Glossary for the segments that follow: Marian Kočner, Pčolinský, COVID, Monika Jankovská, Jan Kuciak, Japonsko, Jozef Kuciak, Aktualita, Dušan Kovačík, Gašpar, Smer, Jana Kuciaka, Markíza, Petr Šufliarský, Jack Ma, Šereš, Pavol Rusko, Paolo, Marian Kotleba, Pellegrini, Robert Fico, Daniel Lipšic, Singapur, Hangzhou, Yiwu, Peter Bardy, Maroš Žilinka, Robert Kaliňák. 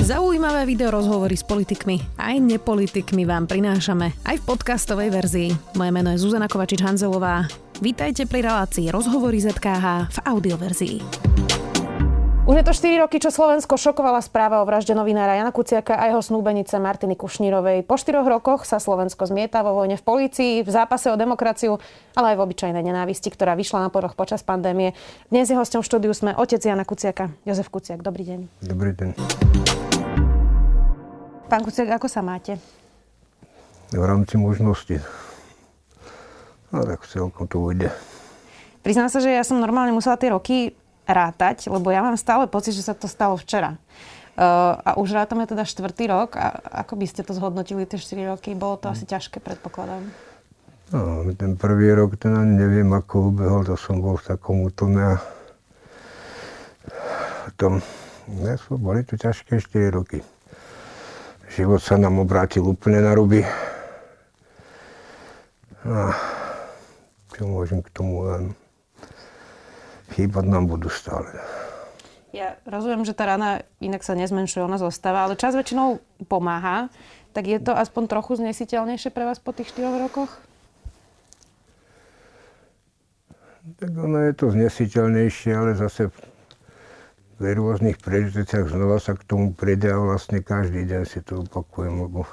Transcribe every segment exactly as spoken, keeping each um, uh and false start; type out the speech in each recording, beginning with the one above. Zaujímavé video rozhovory s politikmi aj nepolitikmi vám prinášame aj v podcastovej verzii. Moje meno je Zuzana Kovačič-Hanzelová. Vítajte pri relácii Rozhovory zet ká há v audioverzii. Už je to štyri roky, čo Slovensko šokovala správa o vražde novinára Jana Kuciaka a jeho snúbenice Martiny Kušnírovej. Po štyroch rokoch sa Slovensko zmieta vo vojne v polícii, v zápase o demokraciu, ale aj v obyčajnej nenávisti, ktorá vyšla na povrch počas pandémie. Dnes je hosťom v štúdiu Sme otec Jana Kuciaka, Jozef Kuciak. Dobrý deň. Dobrý deň. Pán Kuciak, ako sa máte? V rámci možnosti. No tak celkom to ujde. Priznám sa, že ja som normálne musela tie roky rátať, lebo ja mám stále pocit, že sa to stalo včera. Uh, a už rátame teda štvrtý rok. A ako by ste to zhodnotili, tie štyri roky? Bolo to asi ťažké, predpokladám. No, ten prvý rok, ten ani neviem, ako ubehol, to som bol v takom útlme a potom ne, boli to ťažké štyri roky. Život sa nám obrátil úplne na ruby. A čo môžem k tomu len chýbať nám budú stále. Ja rozumiem, že tá rana inak sa nezmenšuje, ona zostáva, ale čas väčšinou pomáha. Tak je to aspoň trochu znesiteľnejšie pre vás po tých štyroch rokoch? Tak ono je to znesiteľnejšie, ale zase v rôznych príležitostiach znova sa k tomu príde a vlastne každý deň si to opakujem, lebo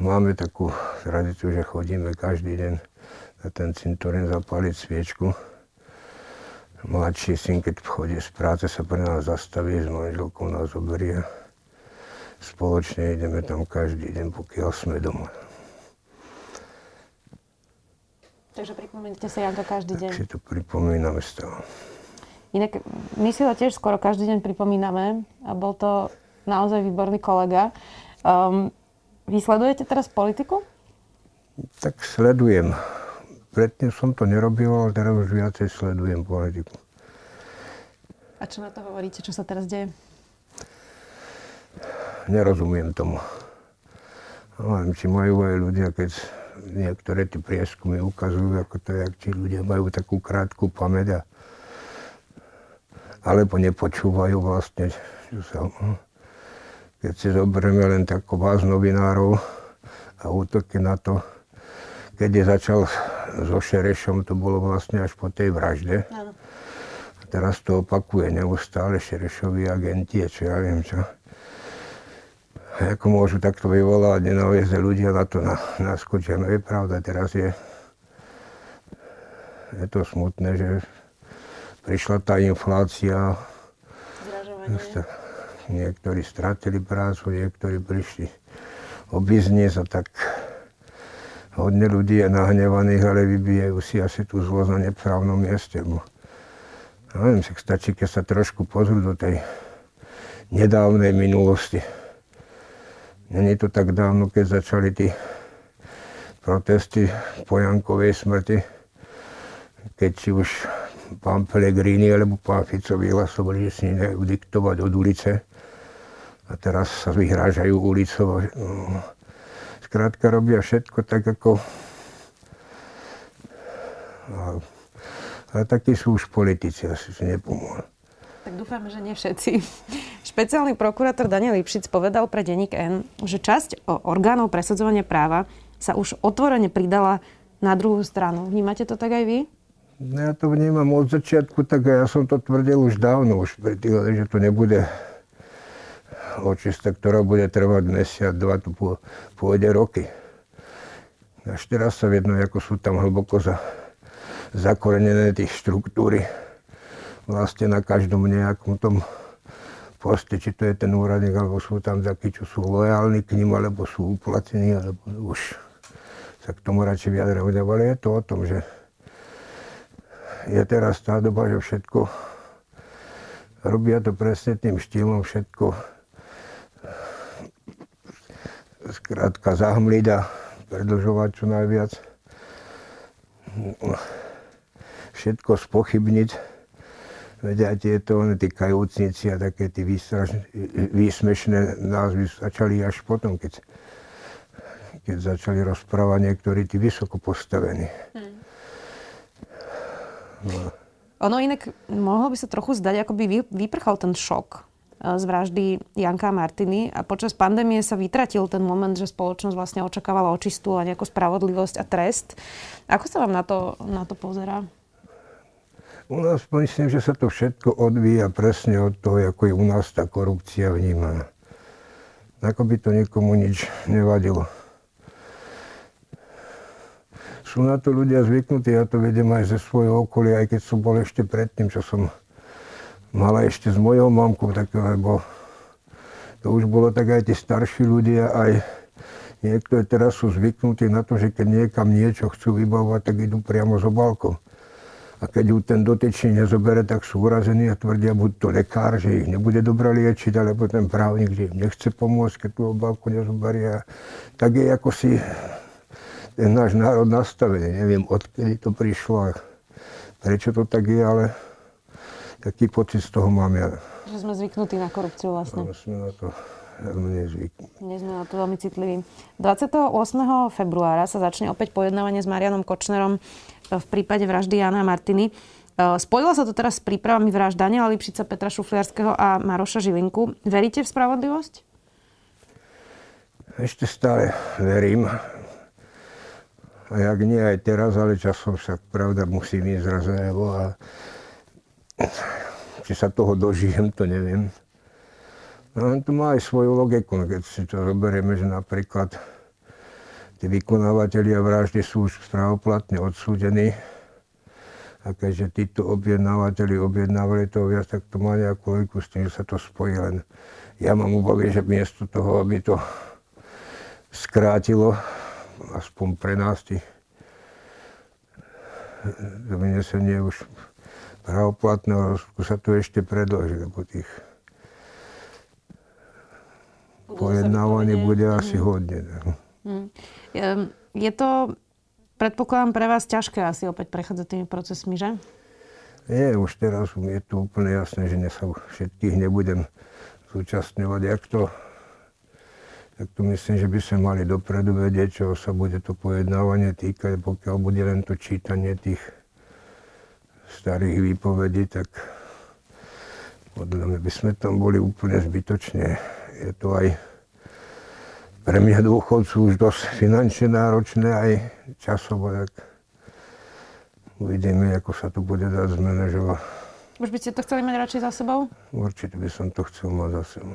máme takú tradíciu, že chodíme každý deň na ten cintorín zapáliť sviečku. Mladší syn, keď chodí z práce, sa pre nás zastaví, s manželkou nás oberie. Spoločne ideme tam každý deň, pokiaľ sme doma. Takže pripomínate sa Janka každý deň? Tak si to pripomíname stále. Inak my si ho tiež skoro každý deň pripomíname a bol to naozaj výborný kolega. Um, vy sledujete teraz politiku? Tak sledujem. Predtým som to nerobil, ale teraz už viacej sledujem politiku. A čo na to hovoríte? Čo sa teraz deje? Nerozumiem tomu. Neviem, či majú aj ľudia, keď niektoré tie prieskumy ukazujú, ako to je, či ľudia majú takú krátku pamäť, alebo nepočúvajú vlastne. Keď si zoberieme len takú vás novinárov a útoky na to, keď je začal so Šerešom, to bolo vlastne až po tej vražde. Áno. Teraz to opakuje neustále Šerešovi agenti, čo ja viem čo. A ako môžu takto vyvolávať nenávisť, ľudia na to naskočia. No je pravda, teraz je, je to smutné, že prišla tá inflácia. Zdražovanie. Niektorí stratili prácu, niektorí prišli o biznis a tak. Hodne ľudí je nahnevaných, ale vybijajú si asi tú zlosť na neprávnom mieste. Bo, neviem, si stačí, keď sa trošku pozrú do tej nedávnej minulosti. Není to tak dávno, keď začali tí protesty po Jankovej smrti, keď si už pán Pellegrini alebo pán Fico vyhlasovali, že si nedajú diktovať od ulice. A teraz sa vyhrážajú ulicou. Krátka robia všetko tak ako... Ale, ale takí sú už politici, asi si nepomôžu. Tak dúfame, že nie všetci. Špeciálny prokurátor Daniel Lipšic povedal pre Deník N, že časť orgánov presadzovania práva sa už otvorene pridala na druhú stranu. Vnímate to tak aj vy? Ja to vnímam od začiatku, tak ja som to tvrdil už dávno, už predtým, že to nebude očista, ktorá bude trvať mesiac, dva, tu pôjde roky. Až teraz sa vedno, ako sú tam hlboko za, zakorenené tých štruktúry. Vlastne na každom nejakom tom poste, či to je ten úradník, alebo sú tam takí, čo sú lojálni k ním, alebo sú uplatení, alebo už sa k tomu radšej vyjadrujú. Ale je to o tom, že je teraz tá doba, že všetko robia to presne tým štýlom, všetko skrátka zahmliť a predlžovať čo najviac. Všetko spochybniť. Veď aj tieto kajúcnici a také tí výstraž, výsmešné názvy začali až potom, keď, keď začali rozprávať niektorí tí vysoko postavení. Hmm. No. Ono inak mohlo by sa trochu zdať, ako by vyprchal ten šok z vraždy Janka a Martiny. A počas pandémie sa vytratil ten moment, že spoločnosť vlastne očakávala očistu a nejakú spravodlivosť a trest. Ako sa vám na to, na to pozerá? U nás myslím, že sa to všetko odvíja presne od toho, ako je u nás tá korupcia vnímaná. Ako by to nikomu nič nevadilo. Sú na to ľudia zvyknutí, ja to vedem aj ze svojho okolia, aj keď som bol ešte predtým, čo som mala ešte s mojou mamkou takého, lebo to už bolo tak aj tí starší ľudia, aj niektorí teraz sú zvyknutí na to, že keď niekam niečo chcú vybavovať, tak idú priamo s obálkou. A keď ju ten dotyčný nezobere, tak sú urazení a tvrdia buď to lekár, že ich nebude dobre liečiť, alebo ten právnik, že im nechce pomôcť, keď tú obálku nezoberia. Tak je ako si ten náš národ nastavený. Neviem, odkedy to prišlo a prečo to tak je, ale taký pocit z toho mám ja. Že sme zvyknutí na korupciu vlastne. No, sme na to nie zvyknutí. Nie sme na to veľmi citliví. dvadsiateho ôsmeho februára sa začne opäť pojednávanie s Marianom Kočnerom v prípade vraždy Jana a Martiny. Spojilo sa to teraz s prípravami vražd Daniela Lipšica, Petra Šufliarského a Maroša Žilinku. Veríte v spravodlivosť? Ešte stále verím. A jak nie aj teraz, ale časom sa pravda musí ísť raz najavo. A či sa toho dožijem, to neviem. No len to má aj svoju logiku, keď si to zoberieme, že napríklad tí vykonávatelia vraždy sú už právoplatne odsúdení a keďže títo objednávateľi objednávali toho viac, tak to má nejakú logiku s tým, že sa to spojí. Len ja mám obavy, že miesto toho, aby to skrátilo, aspoň pre nás tých vynesenie už právoplatného rozsudku sa to ešte predĺží, lebo tých pojednávaní bude asi hodne. Hmm. Je to, predpokladám, pre vás ťažké asi opäť prechádzať tými procesmi, že? Nie, už teraz je to úplne jasné, že sa všetkých nebudem zúčastňovať. Jak to, tak to myslím, že by sme mali dopredu vedieť, čo sa bude to pojednávanie týkať. Pokiaľ bude len to čítanie tých starých výpovedí, tak podľa mňa by sme tam boli úplne zbytočne. Je to aj pre mňa dôchodcu už dosť finančne náročné, aj časovo, tak uvidíme, ako sa to bude dať zmanažovať. Už by ste to chceli mať radšej za sebou? Určite by som to chcel mať za sebou.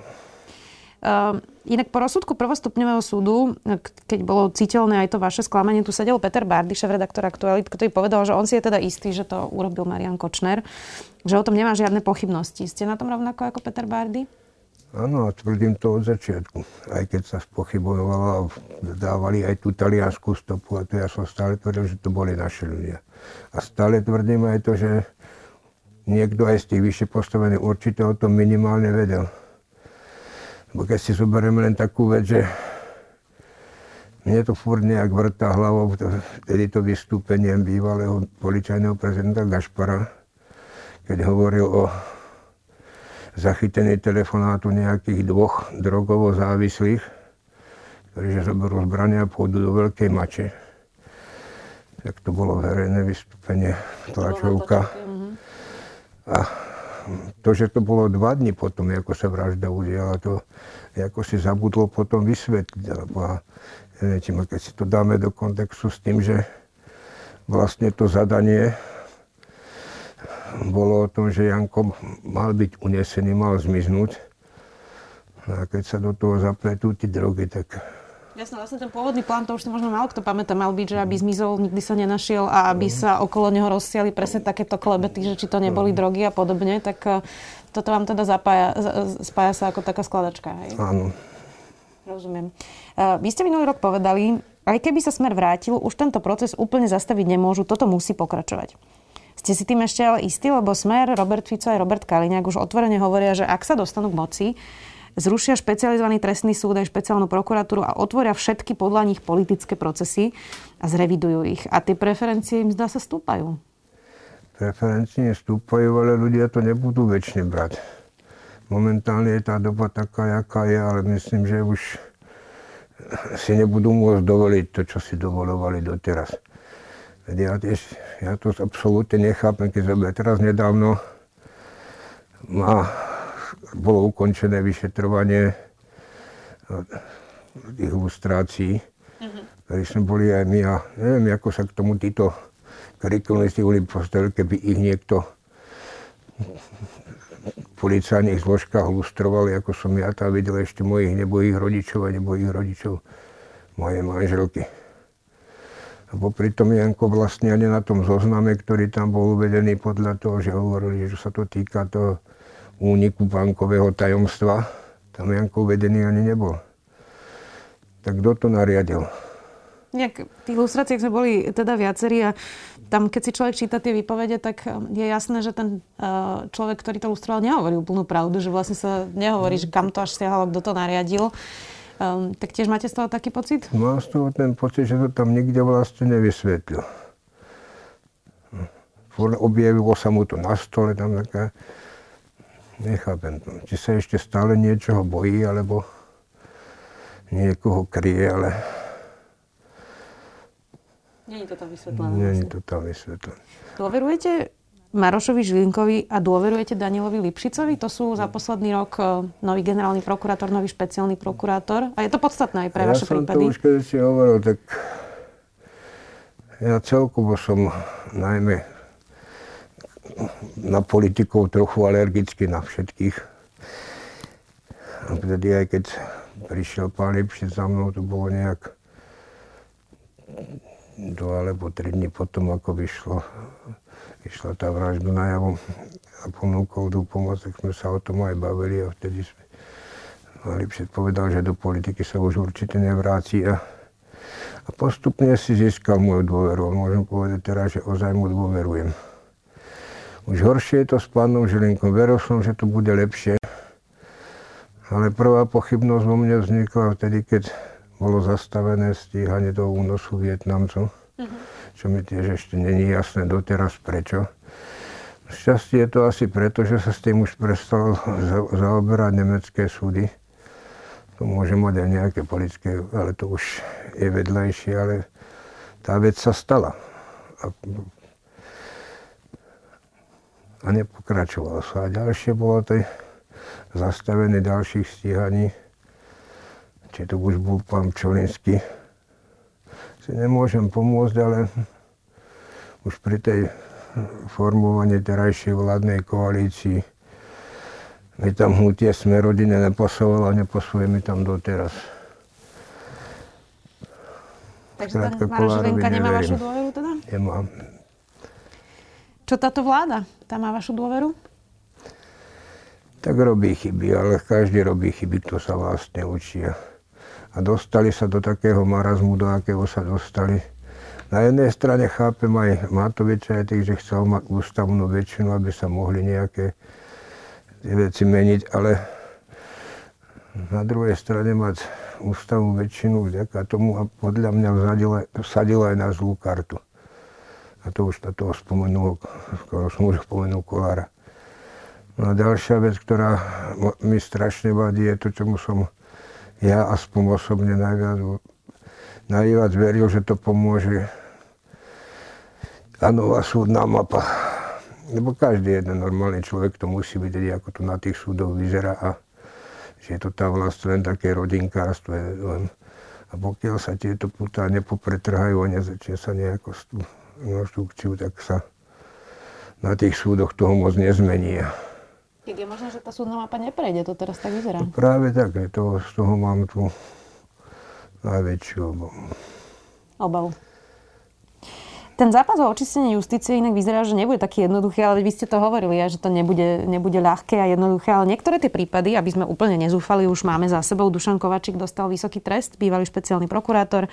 Uh, inak po rozsudku prvostupňového súdu, keď bolo citeľné aj to vaše sklamanie, tu sedel Peter Bardy, šéf-redaktor Aktualit, ktorý povedal, že on si je teda istý, že to urobil Marian Kočner, že o tom nemá žiadne pochybnosti. Ste na tom rovnako ako Peter Bardy? Áno, a tvrdím to od začiatku. Aj keď sa spochybovalo a dávali aj tú taliansku stopu, a to ja som stále tvrdil, že to boli naši ľudia. A stále tvrdím aj to, že niekto aj z tých vyššie postavených určite o tom minimálne vedel. Lebo keď si zoberiem len takú vec, že mne to furt nejak vrtá hlavou, tedy to vystúpenie bývalého policajného prezidenta Gašpara, keď hovoril o zachytený telefonátu nejakých dvoch drogovo závislých, ktorí zoberú zbrania a pôjdu do veľkej mače. Tak to bolo verejné vystúpenie, tlačovka. A to, že to bolo dva dni potom, ako sa vražda udiala, to ako si zabudlo potom vysvetliť. Lebo, ja neviem, keď si to dáme do kontextu s tým, že vlastne to zadanie bolo o tom, že Janko mal byť unesený, mal zmiznúť. A keď sa do toho zapletú tie drogy, tak... Jasné, vlastne ten pôvodný plán, to už si možno málo kto pamätá, mal byť, že aby zmizol, nikdy sa nenašiel a aby sa okolo neho rozsiali presne takéto klebety, že či to neboli drogy a podobne, tak toto vám teda zapája, spája sa ako taká skladačka, hej? Áno. Rozumiem. Vy ste minulý rok povedali, aj keby sa Smer vrátil, už tento proces úplne zastaviť nemôžu, toto musí pokračovať. Ste si tým ešte ale istí, lebo Smer, Robert Fico aj Robert Kaliňák už otvorene hovoria, že ak sa dostanú k moci, zrušia špecializovaný trestný súd aj špeciálnu prokuratúru a otvoria všetky podľa nich politické procesy a zrevidujú ich. A tie preferencie im zdá sa stúpajú. Preferencie stúpajú, ale ľudia to nebudú väčšine brať. Momentálne je tá doba taká, jaká je, ale myslím, že už si nebudú môcť dovoliť to, čo si dovolovali doteraz. Ja, tiež, ja to absolútne nechápem, keď teraz nedávno má bolo ukončené vyšetrovanie tých lustrácií, ktorí sme boli aj my a neviem, ako sa k tomu títo kriminalisti boli postavili, keby ich niekto v policajných zložkách lustrovali, ako som ja tam videl ešte mojich, nebo ich rodičov, nebo ich rodičov, mojej manželky. A popri tom Janko vlastne ani na tom zozname, ktorý tam bol uvedený podľa toho, že hovorili, že sa to týka toho úniku bankového tajomstva, tam Janko uvedený ani nebol. Tak kto to nariadil? Nejak v tých lustráciách sme boli teda viacerí a tam, keď si človek číta tie výpovede, tak je jasné, že ten človek, ktorý to lustroval, nehovorí úplnú pravdu, že vlastne sa nehovorí, že kam to až siahalo, kto to nariadil. Um, tak tiež máte z toho taký pocit? Mám z toho ten pocit, že to tam nikde vlastne nevysvetlil. Objavilo sa mu to na stole, tam taká... Nechápem to. Či sa ešte stále niečoho bojí, alebo niekoho kryje, ale... Nie je to tam vysvetlené. Nie je to tam vysvetlené. Dôverujete Marošovi Žilinkovi a dôverujete Danielovi Lipšicovi? To sú za posledný rok nový generálny prokurátor, nový špeciálny prokurátor. A je to podstatné aj pre ja vaše prípady? Ja som to už keď si hovoril, tak ja celkovo som najmä na politikov trochu alergicky, na všetkých. A vtedy aj keď prišiel pán Lipšic za mnou, to bolo nejak dva alebo tri dni potom, ako vyšlo išla tá vražda na javom a ponúkol tú pomoc, tak sme sa o tom aj bavili a vtedy sme Lipšic povedal, že do politiky sa už určite nevráti a, a postupne si získal moju dôveru. Môžem povedať teraz, že ozaj mu dôverujem. Už horšie je to s pánom Žilinkom. Veril som, že to bude lepšie, ale prvá pochybnosť vo mne vznikla vtedy, keď bolo zastavené stíhanie do únosu Vietnamcov. Mm-hmm. Čo mi tiež ešte není jasné doteraz prečo. Šťastie je to asi preto, že sa s tým už prestalo zaoberať nemecké súdy. To môže mať aj nejaké politické, ale to už je vedľajšie, ale tá vec sa stala. A, a nepokračovalo sa. A ďalšie bolo to zastavené ďalších stíhaní. Či to už bol pán Pčolinský. Nemôžem pomôcť, ale už pri tej formovaní terajšej vládnej koalícii mi tam hnutie Sme rodine nepasovalo a nepasuje mi tam doteraz. Takže ten Maroš Žilinka nemá vašu dôveru teda? Nemám. Čo táto vláda? Tá má vašu dôveru? Tak robí chyby, ale každý robí chyby, to sa vlastne učia. A dostali sa do takého marazmu, do akého sa dostali. Na jednej strane chápem aj Matoviča, aj tých, že chcel mať ústavnú väčšinu, aby sa mohli nejaké veci meniť, ale na druhej strane mať ústavnú väčšinu vďaka tomu a podľa mňa vsadila aj na zlú kartu. A to už na toho spomenul, skoro som už spomenul Kolára. No a ďalšia vec, ktorá mi strašne vadí, je to, čomu som ja aspoň osobne najviac, najviac veril, že to pomôže tá nová súdna mapa. Lebo každý jeden normálny človek to musí vidieť, ako to na tých súdoch vyzerá a že je to tá vlastne len také rodinkárstvo. A pokiaľ sa tieto putá nepopretrhajú a nezačne sa nejakú konštrukciu, tak sa na tých súdoch toho moc nezmení. Je možné, že tá súdna mapa neprejde, to teraz tak vyzerá. No práve tak, to, z toho mám tu najväčšiu obavu. Obavu. Ten zápas o očistenie justície inak vyzerá, že nebude taký jednoduchý, ale vy ste to hovorili, že to nebude, nebude ľahké a jednoduché, ale niektoré tie prípady, aby sme úplne nezúfali, už máme za sebou. Dušan Kovačík dostal vysoký trest, bývalý špeciálny prokurátor.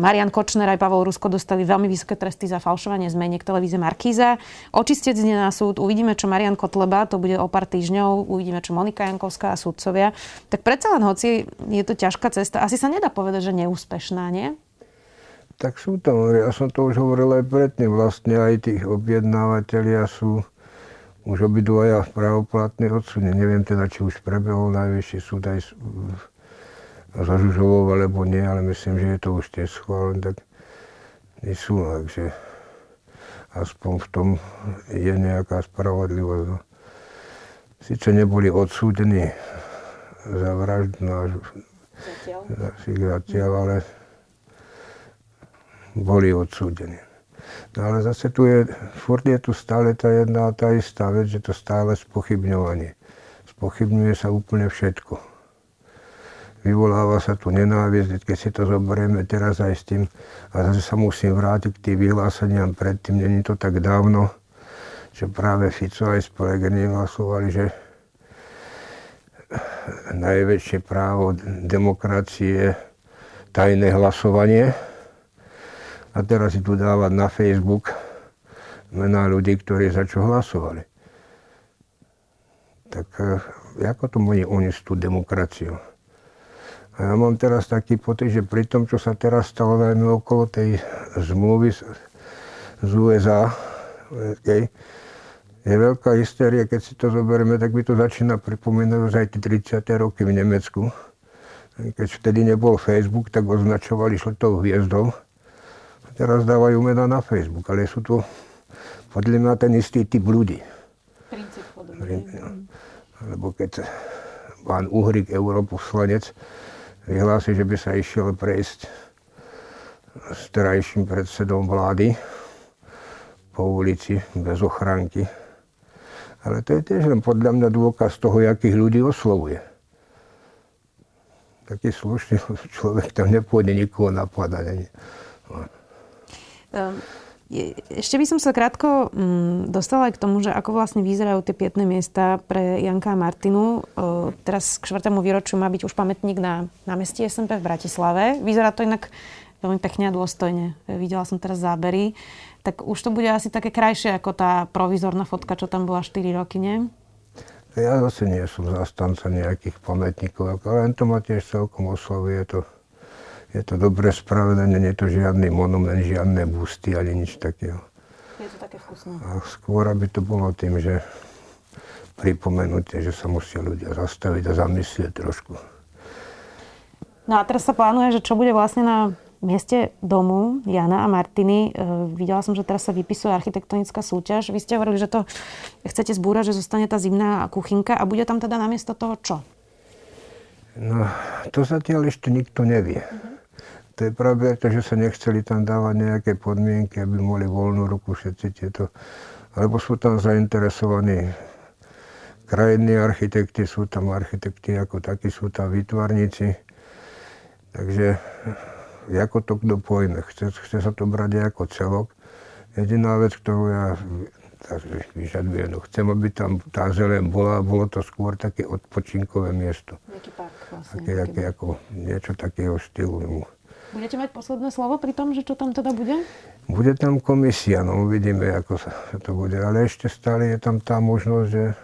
Marian Kočner aj Pavol Rusko dostali veľmi vysoké tresty za falšovanie zmeniek televízie Markíza. Očistec ide na súd, uvidíme, čo Marian Kotleba, to bude o pár týždňov, uvidíme, čo Monika Jankovská a súdcovia. Tak predsa len, hoci je to ťažká cesta, asi sa nedá povedať, že neúspešná, nie? Tak sú tam, ja som to už hovoril aj predtým, vlastne aj tých objednávateľia sú už obidvaja právoplatne odsúdení. Neviem teda, či už prebehol najvyšší súd aj za Žužovou, alebo nie, ale myslím, že je to už tiež schválené, tak nie sú, takže aspoň v tom je nejaká spravodlivosť. Sice neboli odsúdení za vraždu nášho zatiaľ, ale boli odsúdení. No ale zase tu je, furt je tu stále tá jedna tá istá vec, že to stále spochybňovanie. Spochybňuje sa úplne všetko. Vyvoláva sa tu nenávisť, keď si to zoberieme teraz aj s tým, a zase sa musím vrátiť k tým vyhláseniam predtým, není to tak dávno, že práve Fico aj spolegyne hlasovali, že najväčšie právo demokracie je tajné hlasovanie. A teraz si tu dávať na Facebook mená ľudí, ktorí za čo hlasovali. Tak ako to môže uniesť tú demokraciu? A ja mám teraz taký pocit, že pri tom, čo sa teraz stalo veľmi okolo tej zmluvy z ú es á, okay, je veľká hysteria, keď si to zoberieme, tak by to začína pripomínať už aj tie tridsiate roky v Nemecku. Keď vtedy nebol Facebook, tak označovali žltou hviezdou. Teraz dávajú mená na Facebook, ale sú to podľa mňa ten istý typ ľudí. Princíp podobný. Lebo keď pán Uhryk, europoslanec, vyhlási, že by sa išiel prejsť s terajším predsedom vlády po ulici bez ochránky. Ale to je tiež len podľa mňa dôkaz toho, jakých ľudí oslovuje. Taký slušný človek tam nepôjde nikoho napadať. Ešte by som sa krátko dostala aj k tomu, že ako vlastne vyzerajú tie pietné miesta pre Janka a Martinu. Teraz k štvrtému výročiu má byť už pamätník na námestí es en pé v Bratislave. Vyzerá to inak veľmi pekne a dôstojne. Videla som teraz zábery. Tak už to bude asi také krajšie ako tá provizorná fotka, čo tam bola štyri roky, nie? Ja zase nie som zastanca nejakých pamätníkov, ale len to ma tiež celkom oslavuje to. Je to dobre spravené, nie je to žiadny monument, žiadne busty, ani nič takého. Je to také vkusné. A skôr by to bolo tým, že pripomenutie, že sa musia ľudia zastaviť a zamyslieť trošku. No a teraz sa plánuje, že čo bude vlastne na mieste domu Jana a Martiny. E, videla som, že teraz sa vypisuje architektonická súťaž. Vy ste hovorili, že to chcete zbúrať, že zostane tá zimná kuchynka a bude tam teda namiesto toho čo? No, to zatiaľ ešte nikto nevie. Mhm. To je práve to, že sa nechceli tam dávať nejaké podmienky, aby mohli voľnú ruku všetci tieto. Alebo sú tam zainteresovaní krajinní architekti, sú tam architekti ako takí, sú tam výtvarníci. Takže ako to kto pojme, chce, chce sa to brať ako celok. Jediná vec, ktorú ja vyžadujem, no chcem, aby tam tá zeleň bola, bolo to skôr také odpočinkové miesto. Nejaký park vlastne. Také, nejaký... ako niečo takého štýlu. Budete mať posledné slovo pri tom, že čo tam teda bude? Bude tam komisia, no uvidíme, ako sa to bude. Ale ešte stále je tam tá možnosť, že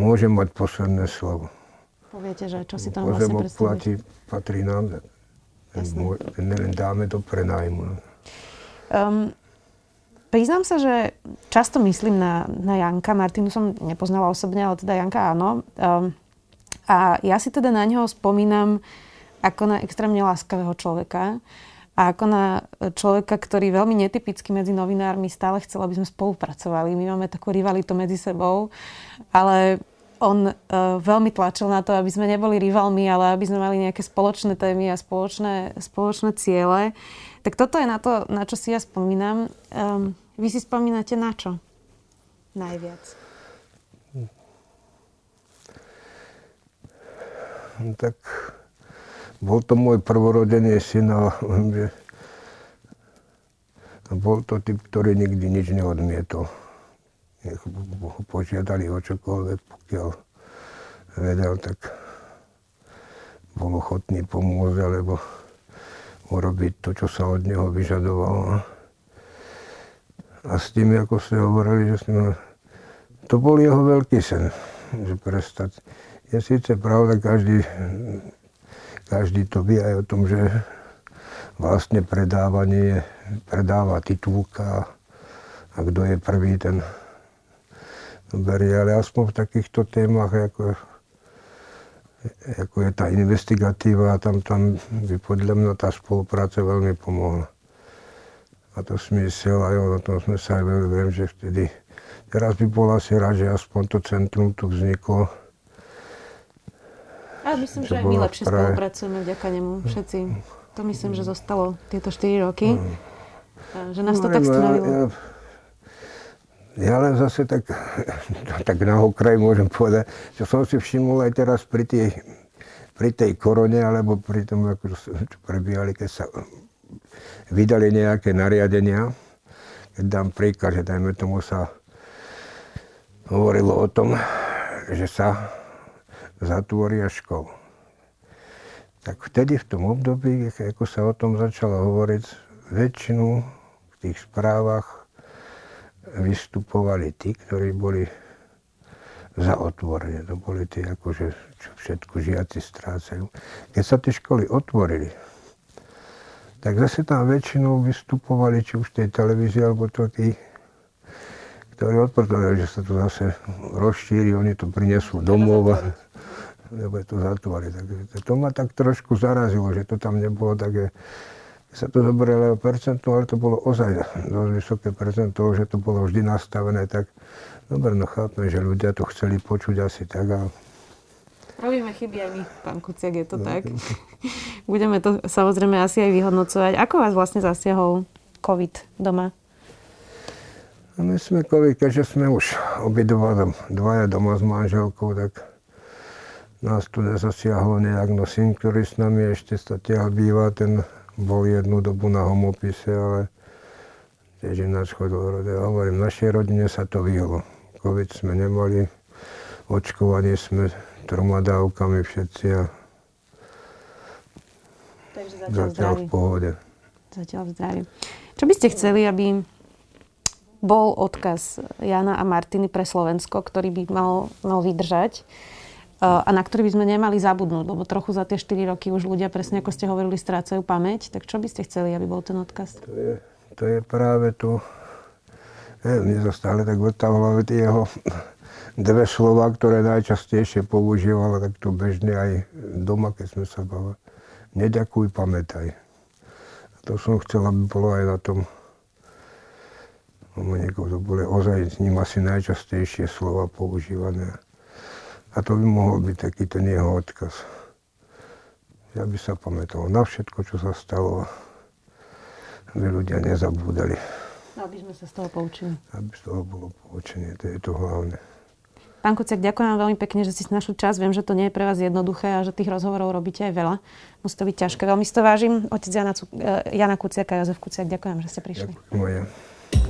môžem mať posledné slovo. Poviete, že čo si tam vlastne predstavíte? Patrí nám, nelen dáme to prenájmu. Um, priznám sa, že často myslím na, na Janka. Martinu som nepoznala osobne, ale teda Janka áno. Um, a ja si teda na neho spomínam ako na extrémne láskavého človeka a ako na človeka, ktorý veľmi netypicky medzi novinármi stále chcel, aby sme spolupracovali. My máme takú rivalitu medzi sebou, ale on uh, veľmi tlačil na to, aby sme neboli rivalmi, ale aby sme mali nejaké spoločné témy a spoločné, spoločné ciele. Tak toto je na to, na čo si ja spomínam. Um, vy si spomínate na čo najviac? Tak... Bol to môj prvorodený syn a bol to typ, ktorý nikdy nič neodmietol. Požiadali ho čokoľvek, pokiaľ vedel, tak bol ochotný pomôcť alebo urobiť to, čo sa od neho vyžadovalo. A s tým, ako ste hovorili, že sme... to bol jeho veľký sen, že prestať. Je síce pravda, každý Každý to vie aj o tom, že vlastne predávanie, predáva titulka a kto je prvý, ten berie. Ale aspoň v takýchto témach, ako, ako je tá investigatíva, tam, tam by podľa mňa tá spolupráca veľmi pomohla. A to smysel, aj o tom sme sa aj veľmi, viem, že vtedy Teraz by bol asi rád, že aspoň to centrum tu vzniklo. A myslím, že, že my lepšie práve spolupracujeme vďaka nemu všetci. To myslím, že zostalo tieto štyri roky. Mm. Že nás to no, tak strávilo. Ja, ja len zase tak, tak na okraj môžem povedať, že som si všimol aj teraz pri tej, pri tej korone, alebo pri tom, ako prebiehali, keď sa vydali nejaké nariadenia. Keď dám príklad, že dajme tomu sa hovorilo o tom, že sa zatvoria školu. Tak vtedy v tom období, ako sa o tom začalo hovoriť, väčšinu v tých správach vystupovali tí, ktorí boli za otvorenie. To boli tí, akože čo všetko žiaci strácajú. Keď sa tie školy otvorili, tak zase tam väčšinou vystupovali, či už tej televízie, alebo to tí, ktorí odportovali, že sa to zase rozšíri, oni to prinesú domov. Lebo je to zatvorí. To ma tak trošku zarazilo, že to tam nebolo také, sa to zobralo percentu, ale to bolo ozaj dosť vysoké percento, že to bolo vždy nastavené tak. Dobre, no chápem, že ľudia to chceli počuť asi tak. A... Robíme chyby aj my, pán Kuciak, je to no, tak. To... Budeme to samozrejme asi aj vyhodnocovať. Ako vás vlastne zasiahol COVID doma? A my sme COVID, keďže sme už obidva dvaja doma s manželkou, tak nás tu nezasiahlo nejak, no syn, ktorý s nami ešte statiaľ býva, ten bol jednu dobu na home office, ale tiež ináč chodil. Ja hovorím, v našej rodine sa to vyhlo. COVID sme nemali, očkovaní sme troma dávkami všetci a takže zatiaľ, zatiaľ v pohode. Zatiaľ v zdraví. Čo by ste chceli, aby bol odkaz Jana a Martiny pre Slovensko, ktorý by mal, mal vydržať a na ktorý by sme nemali zabudnúť, lebo trochu za tie štyri roky už ľudia, presne ako ste hovorili, strácajú pamäť. Tak čo by ste chceli, aby bol ten odkaz? To je, to je práve to. Ja, mne zostali tak odtávalo jeho dve slova, ktoré najčastejšie používala, tak to bežne aj doma, keď sme sa bavili. Neďakuj, pamätaj. A to som chcel, aby bolo aj na tom. Niekoho to boli ozaj s ním asi najčastejšie slova používané. A to by mohol byť taký ten jeho odkaz. Ja by sa pamätal na všetko, čo sa stalo, aby ľudia nezabúdali. Aby sme sa z toho poučili. Aby z toho bolo poučenie, to je to hlavné. Pán Kuciak, ďakujem vám veľmi pekne, že si našli čas. Viem, že to nie je pre vás jednoduché a že tých rozhovorov robíte aj veľa. Musí to byť ťažké. Veľmi si to vážim. Otec Jana, Jana Kuciaka a Jozef Kuciak, ďakujem, že ste prišli. Ďakujem moja.